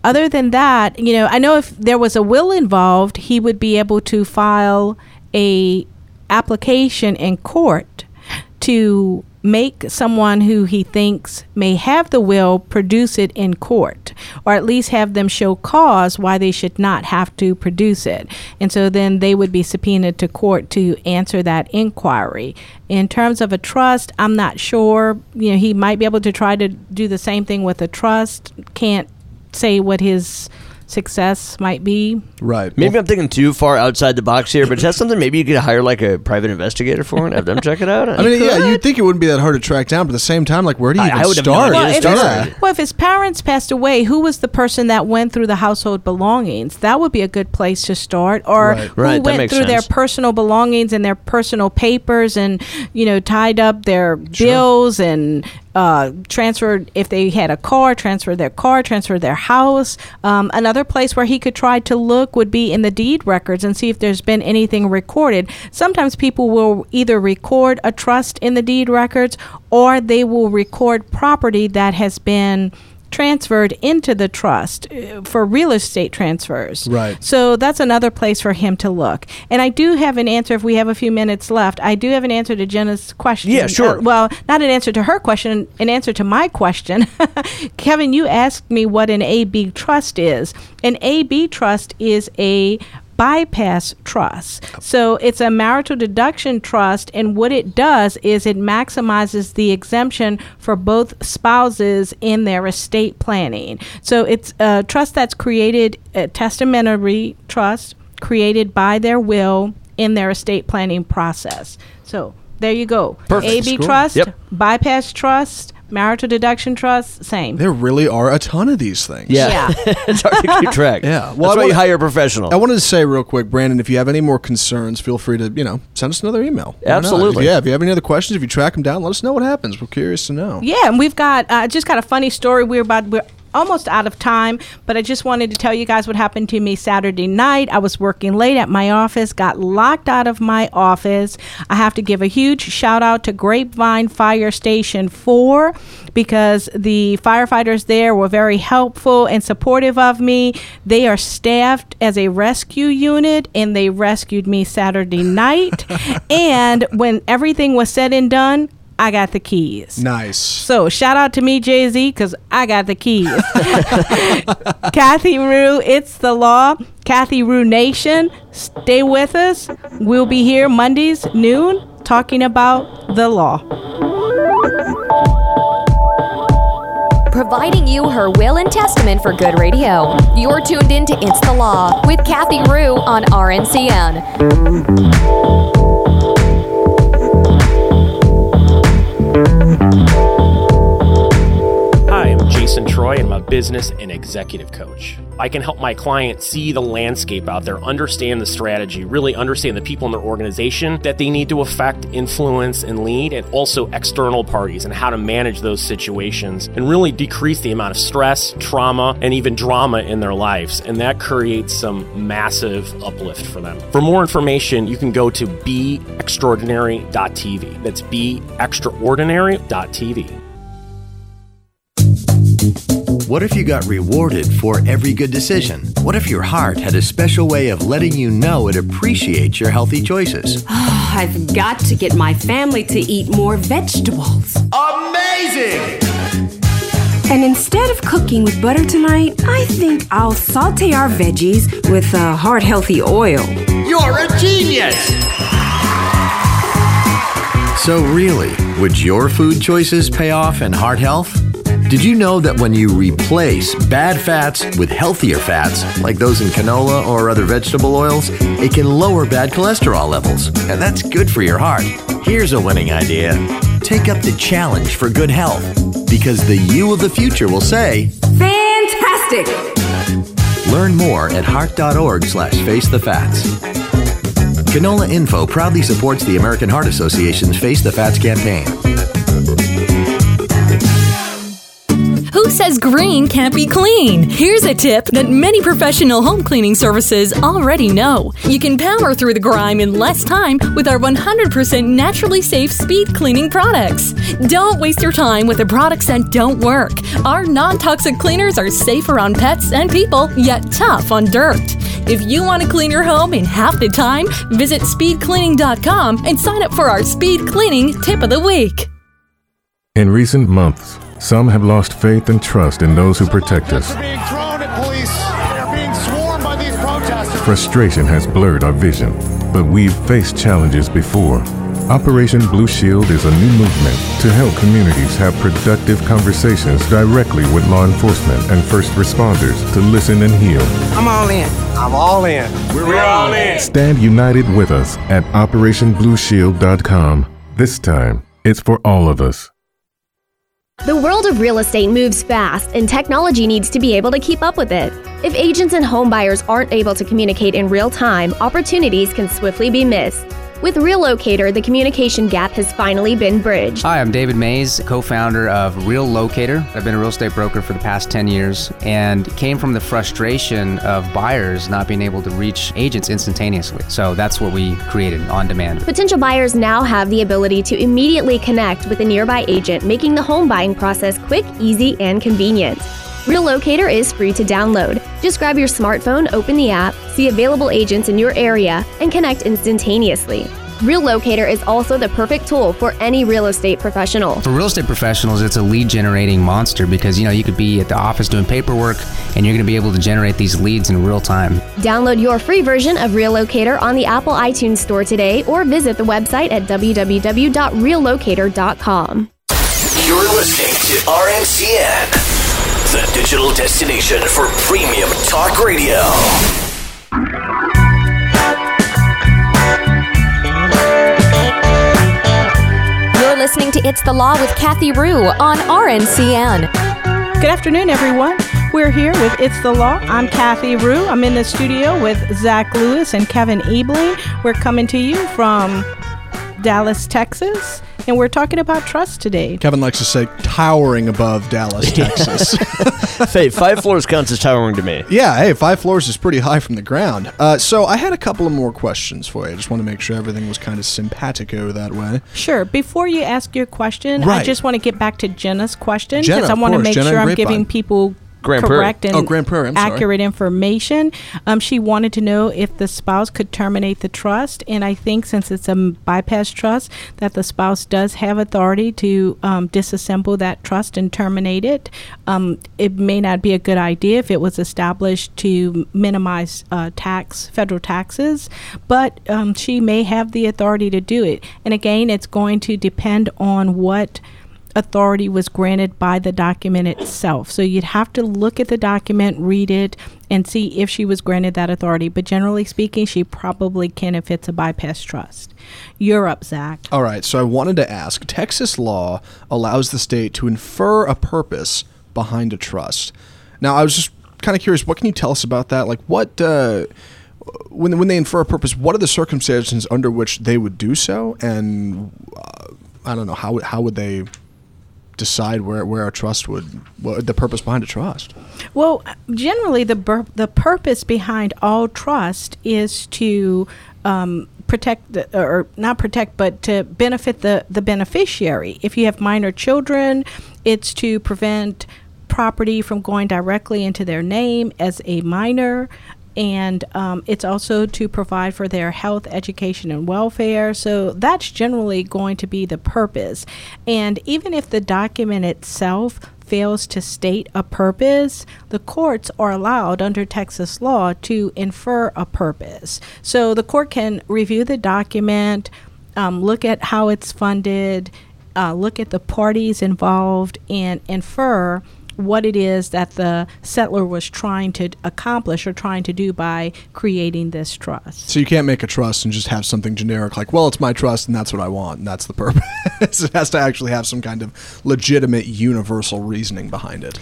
Other than that, you know, I know if there was a will involved, he would be able to file a application in court to make someone who he thinks may have the will produce it in court, or at least have them show cause why they should not have to produce it. And so then they would be subpoenaed to court to answer that inquiry. In terms of a trust, I'm not sure. You know, he might be able to try to do the same thing with a trust. Can't say what his success might be. Right. Maybe I'm thinking too far outside the box here, but is that something maybe you could hire like a private investigator for and have them check it out? I mean, yeah, you'd think it wouldn't be that hard to track down, but at the same time, like, where do you even start? Well, if his parents passed away, who was the person that went through the household belongings? That would be a good place to start. Or who went through their personal belongings and their personal papers and, you know, tied up their bills and transferred, if they had a car, transferred their house. Another place where he could try to look would be in the deed records and see if there's been anything recorded. Sometimes people will either record a trust in the deed records, or they will record property that has been transferred into the trust for real estate transfers. Right. So that's another place for him to look. And I do have an answer, if we have a few minutes left. I do have an answer to Jenna's question. Yeah, sure. Well, not an answer to her question, an answer to my question. Kevin, you asked me what an AB trust is. An AB trust is a bypass trust. So it's a marital deduction trust, and what it does is it maximizes the exemption for both spouses in their estate planning. So it's a trust that's created, a testamentary trust created by their will in their estate planning process. So there you go. Perfect. AB trust, yep. Bypass trust, marital deduction trust, same. There really are a ton of these things. Yeah. It's hard to keep track. Yeah. Well, that's why you hire a professional. I wanted to say real quick, Brandon, if you have any more concerns, feel free to, you know, send us another email. Absolutely. If you have any other questions, if you track them down, let us know what happens. We're curious to know. Yeah, and we've got, just got a funny story. We're almost out of time, but I just wanted to tell you guys what happened to me Saturday night. I was working late at my office, got locked out of my office. I have to give a huge shout out to Grapevine Fire Station 4, because the firefighters there were very helpful and supportive of me. They are staffed as a rescue unit, and they rescued me Saturday night. And when everything was said and done, I got the keys. Nice. So shout out to me, Jay-Z, because I got the keys. Kathy Rue, it's the law. Kathy Rue Nation, stay with us. We'll be here Mondays, noon, talking about the law. Providing you her will and testament for good radio. You're tuned in to It's the Law with Kathy Rue on RNCN. Jason Troy, and I'm a business and executive coach. I can help my clients see the landscape out there, understand the strategy, really understand the people in their organization that they need to affect, influence, and lead, and also external parties and how to manage those situations and really decrease the amount of stress, trauma, and even drama in their lives. And that creates some massive uplift for them. For more information, you can go to beextraordinary.tv. That's beextraordinary.tv. What if you got rewarded for every good decision? What if your heart had a special way of letting you know it appreciates your healthy choices? Oh, I've got to get my family to eat more vegetables. Amazing! And instead of cooking with butter tonight, I think I'll saute our veggies with heart-healthy oil. You're a genius! So really, would your food choices pay off in heart health? Did you know that when you replace bad fats with healthier fats, like those in canola or other vegetable oils, it can lower bad cholesterol levels, and that's good for your heart. Here's a winning idea. Take up the challenge for good health, because the you of the future will say, fantastic! Learn more at heart.org/facethefats. Canola Info proudly supports the American Heart Association's Face the Fats campaign. Who says green can't be clean? Here's a tip that many professional home cleaning services already know. You can power through the grime in less time with our 100% naturally safe speed cleaning products. Don't waste your time with the products that don't work. Our non-toxic cleaners are safe around pets and people, yet tough on dirt. If you want to clean your home in half the time, visit speedcleaning.com and sign up for our Speed Cleaning Tip of the Week. In recent months, some have lost faith and trust in those who protect us. Being thrown at police. They're being swarmed by these protesters. Frustration has blurred our vision, but we've faced challenges before. Operation Blue Shield is a new movement to help communities have productive conversations directly with law enforcement and first responders to listen and heal. I'm all in. I'm all in. We're all in. Stand united with us at OperationBlueShield.com. This time, it's for all of us. The world of real estate moves fast, and technology needs to be able to keep up with it. If agents and home buyers aren't able to communicate in real time, opportunities can swiftly be missed. With RealLocator, the communication gap has finally been bridged. Hi, I'm David Mays, co-founder of RealLocator. I've been a real estate broker for the past 10 years and came from the frustration of buyers not being able to reach agents instantaneously. So that's what we created, On Demand. Potential buyers now have the ability to immediately connect with a nearby agent, making the home buying process quick, easy, and convenient. RealLocator is free to download. Just grab your smartphone, open the app, see available agents in your area, and connect instantaneously. RealLocator is also the perfect tool for any real estate professional. For real estate professionals, it's a lead-generating monster because, you could be at the office doing paperwork, and you're going to be able to generate these leads in real time. Download your free version of RealLocator on the Apple iTunes Store today or visit the website at www.reallocator.com. You're listening to RNCN, the digital destination for premium talk radio. You're listening to It's the Law with Kathy Rue on RNCN. Good afternoon, everyone. We're here with It's the Law. I'm Kathy Rue. I'm in the studio with Zach Lewis and Kevin Ebley. We're coming to you from Dallas, Texas. And we're talking about trust today. Kevin likes to say towering above Dallas, Texas. Hey, 5 floors counts as towering to me. Yeah, hey, 5 floors is pretty high from the ground. So I had a couple of more questions for you. I just want to make sure everything was kind of simpatico that way. Sure. Before you ask your question, right, I just want to get back to Jenna's question. Because I want to make sure I'm giving people Grand Prairie, accurate information. She wanted to know if the spouse could terminate the trust, and I think since it's a bypass trust, that the spouse does have authority to disassemble that trust and terminate it. It may not be a good idea if it was established to minimize federal taxes, but she may have the authority to do it. And again, it's going to depend on what authority was granted by the document itself. So you'd have to look at the document, read it, and see if she was granted that authority. But generally speaking, she probably can if it's a bypass trust. You're up, Zach. All right. So I wanted to ask, Texas law allows the state to infer a purpose behind a trust. Now, I was just kind of curious, what can you tell us about that? Like, what... When they infer a purpose, what are the circumstances under which they would do so? And I don't know, how would they decide where a trust the purpose behind a trust? Well, generally the purpose behind all trust is to to benefit the beneficiary. If you have minor children, it's to prevent property from going directly into their name as a minor. And it's also to provide for their health, education, and welfare. So that's generally going to be the purpose. And even if the document itself fails to state a purpose, the courts are allowed under Texas law to infer a purpose. So the court can review the document, look at how it's funded, look at the parties involved, and infer what it is that the settler was trying to accomplish or trying to do by creating this trust. So you can't make a trust and just have something generic like, well, it's my trust and that's what I want and that's the purpose. It has to actually have some kind of legitimate universal reasoning behind it.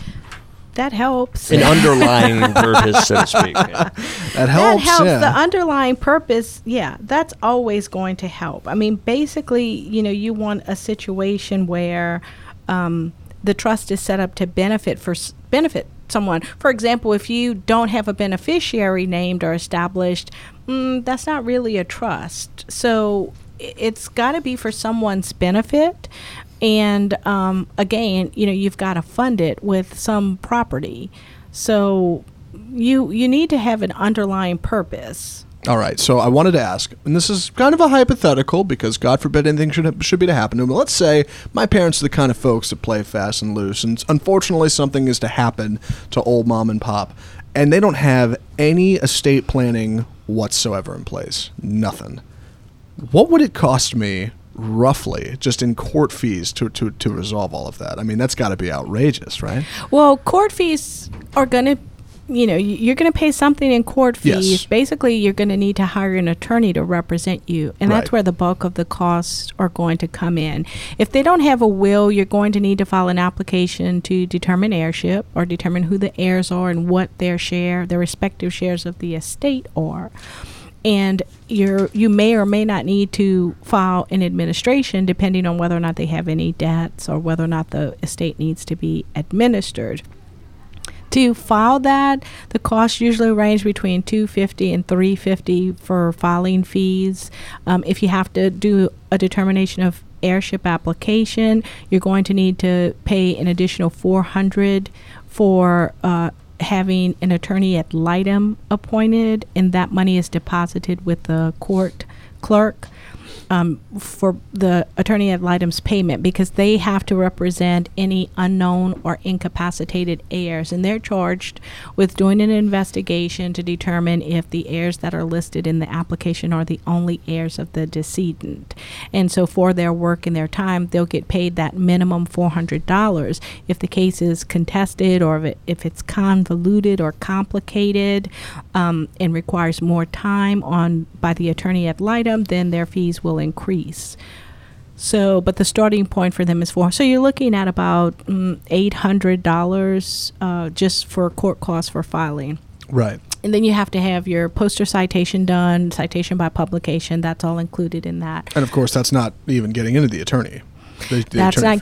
That helps. An underlying purpose, so to speak. Yeah. That helps, yeah. The underlying purpose, yeah, that's always going to help. I mean, basically, you know, you want a situation where... the trust is set up to benefit someone. For example, if you don't have a beneficiary named or established, that's not really a trust. So it's got to be for someone's benefit. And again, you know, you've got to fund it with some property. So you need to have an underlying purpose. All right, so I wanted to ask, and this is kind of a hypothetical because God forbid anything should be to happen to them. Let's say my parents are the kind of folks that play fast and loose, and unfortunately something is to happen to old mom and pop, and they don't have any estate planning whatsoever in place. Nothing. What would it cost me roughly just in court fees to resolve all of that? I mean, that's got to be outrageous, right? Well, court fees are going to... You know, you're going to pay something in court fees. Yes. Basically, you're going to need to hire an attorney to represent you. And Right. That's where the bulk of the costs are going to come in. If they don't have a will, you're going to need to file an application to determine heirship or determine who the heirs are and what their respective shares of the estate are. And you may or may not need to file an administration depending on whether or not they have any debts or whether or not the estate needs to be administered. To file that, the costs usually range between $250 and $350 for filing fees. If you have to do a determination of heirship application, you're going to need to pay an additional $400 for having an attorney ad litem appointed, and that money is deposited with the court clerk. For the attorney ad litem's payment, because they have to represent any unknown or incapacitated heirs, and they're charged with doing an investigation to determine if the heirs that are listed in the application are the only heirs of the decedent. And so for their work and their time, they'll get paid that minimum $400. If the case is contested or if it's convoluted or complicated and requires more time by the attorney ad litem, then their fees will increase. So, but the starting point for them is $400. So you're looking at about $800 just for court costs for filing. Right. And then you have to have your poster citation done, citation by publication. That's all included in that. And of course, that's not even getting into the attorney. That's not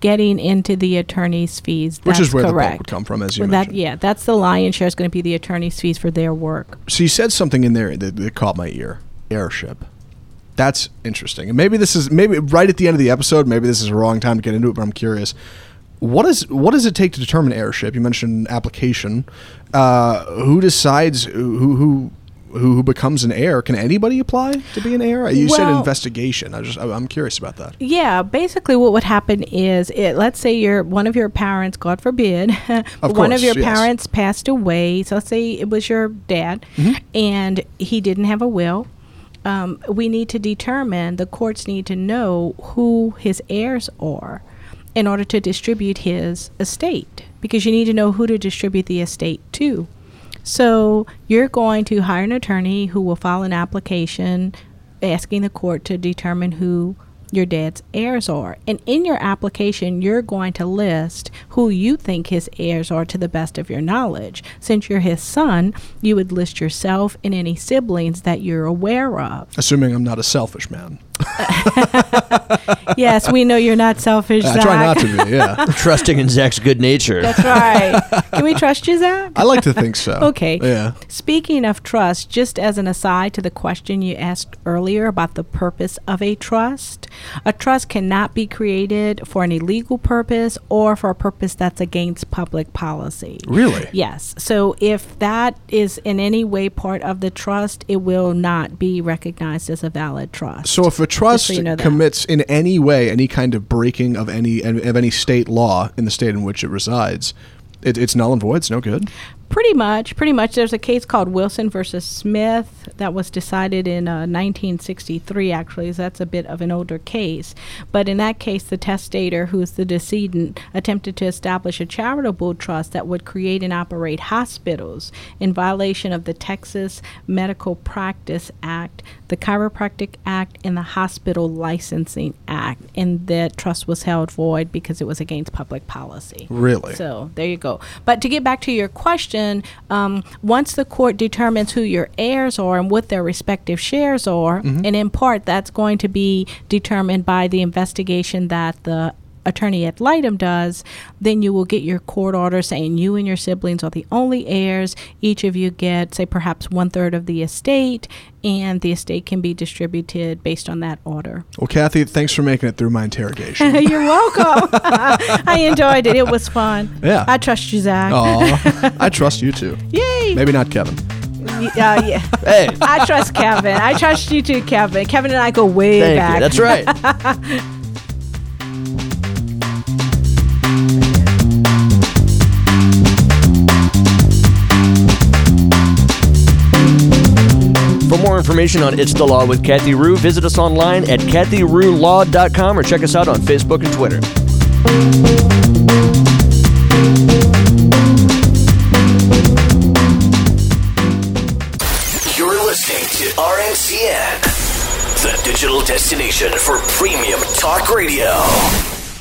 getting into the attorney's fees. That's which is where correct. The bulk would come from, as you mentioned. That's the lion's share is going to be the attorney's fees for their work. So you said something in there that caught my ear. Heirship. That's interesting. And maybe this is right at the end of the episode. Maybe this is a wrong time to get into it, but I'm curious. What does it take to determine heirship? You mentioned application. Who decides who becomes an heir? Can anybody apply to be an heir? You said investigation. I'm curious about that. Yeah, basically what would happen is, let's say one of your parents, God forbid, parents passed away. So let's say it was your dad, mm-hmm. and he didn't have a will. We need to determine, the courts need to know who his heirs are in order to distribute his estate, because you need to know who to distribute the estate to. So you're going to hire an attorney who will file an application asking the court to determine who your dad's heirs are. And in your application, you're going to list who you think his heirs are to the best of your knowledge. Since you're his son, you would list yourself and any siblings that you're aware of. Assuming I'm not a selfish man. Yes, we know you're not selfish, Zach. I try not to be, yeah. Trusting in Zach's good nature. That's right. Can we trust you, Zach? I like to think so. Okay. Yeah. Speaking of trust, just as an aside to the question you asked earlier about the purpose of a trust cannot be created for an illegal purpose or for a purpose that's against public policy. Really? Yes. So if that is in any way part of the trust, it will not be recognized as a valid trust. So if a trust commits in any way any kind of breaking of any state law in the state in which it resides, it's null and void. It's no good. Pretty much. There's a case called Wilson versus Smith that was decided in 1963, actually, so that's a bit of an older case. But in that case, the testator, who's the decedent, attempted to establish a charitable trust that would create and operate hospitals in violation of the Texas Medical Practice Act, the Chiropractic Act, and the Hospital Licensing Act. And that trust was held void because it was against public policy. Really? So there you go. But to get back to your question, once the court determines who your heirs are and what their respective shares are, mm-hmm. and in part that's going to be determined by the investigation that the attorney ad litem does, then you will get your court order saying you and your siblings are the only heirs. Each of you get, say, perhaps 1/3 of the estate, and the estate can be distributed based on that order. Well, Kathy, thanks for making it through my interrogation. You're welcome. I enjoyed it. It was fun. Yeah. I trust you, Zach. Aw, I trust you too. Yay. Maybe not Kevin. Yeah. Hey. I trust Kevin. I trust you too, Kevin. Kevin and I go way back. Thank you. That's right. For more information on It's the Law with Kathy Rue, visit us online at kathyruelaw.com or check us out on Facebook and Twitter. You're listening to RNCN, the digital destination for premium talk radio.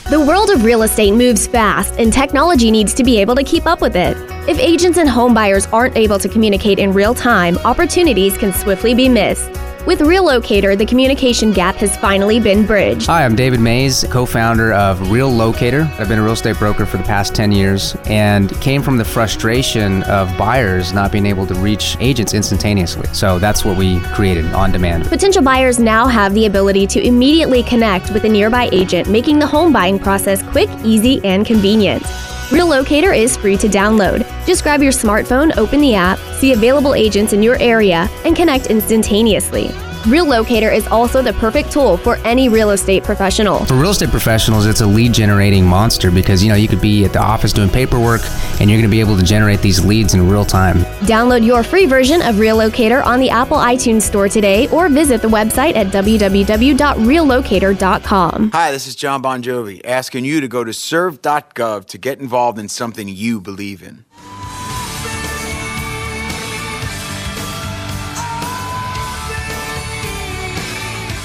The world of real estate moves fast, and technology needs to be able to keep up with it. If agents and home buyers aren't able to communicate in real time, opportunities can swiftly be missed. With RealLocator, the communication gap has finally been bridged. Hi, I'm David Mays, co-founder of RealLocator. I've been a real estate broker for the past 10 years and came from the frustration of buyers not being able to reach agents instantaneously. So that's what we created, On Demand. Potential buyers now have the ability to immediately connect with a nearby agent, making the home buying process quick, easy, and convenient. RealLocator is free to download. Just grab your smartphone, open the app, see available agents in your area, and connect instantaneously. RealLocator is also the perfect tool for any real estate professional. For real estate professionals, it's a lead-generating monster because, you could be at the office doing paperwork, and you're going to be able to generate these leads in real time. Download your free version of RealLocator on the Apple iTunes Store today or visit the website at www.reallocator.com. Hi, this is John Bon Jovi, asking you to go to serve.gov to get involved in something you believe in.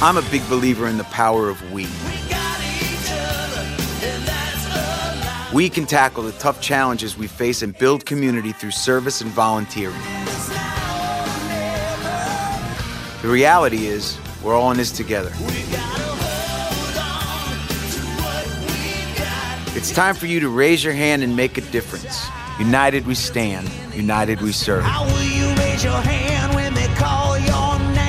I'm a big believer in the power of we. We can tackle the tough challenges we face and build community through service and volunteering. The reality is, we're all in this together. It's time for you to raise your hand and make a difference. United we stand, united we serve. How will you raise your hand when they call your name?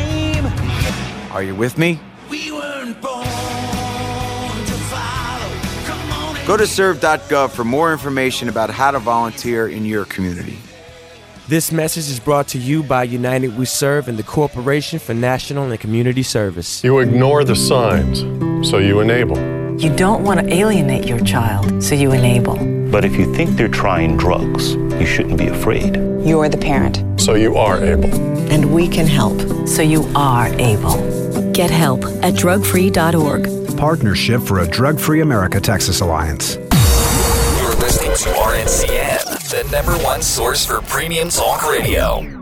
Are you with me? We weren't born to follow. Come on. Go to serve.gov for more information about how to volunteer in your community. This message is brought to you by United We Serve and the Corporation for National and Community Service. You ignore the signs, so you enable. You don't want to alienate your child, so you enable. But if you think they're trying drugs, you shouldn't be afraid. You're the parent. So you are able. And we can help, so you are able. Get help at drugfree.org. Partnership for a Drug-Free America Texas Alliance. You're listening to RNCN, the number one source for premium talk radio.